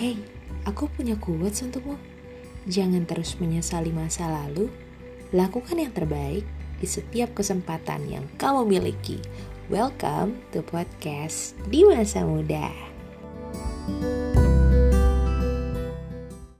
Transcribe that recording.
"Hei, aku punya quotes untukmu. Jangan terus menyesali masa lalu. Lakukan yang terbaik di setiap kesempatan yang kamu miliki." Welcome to podcast Di Masa Muda.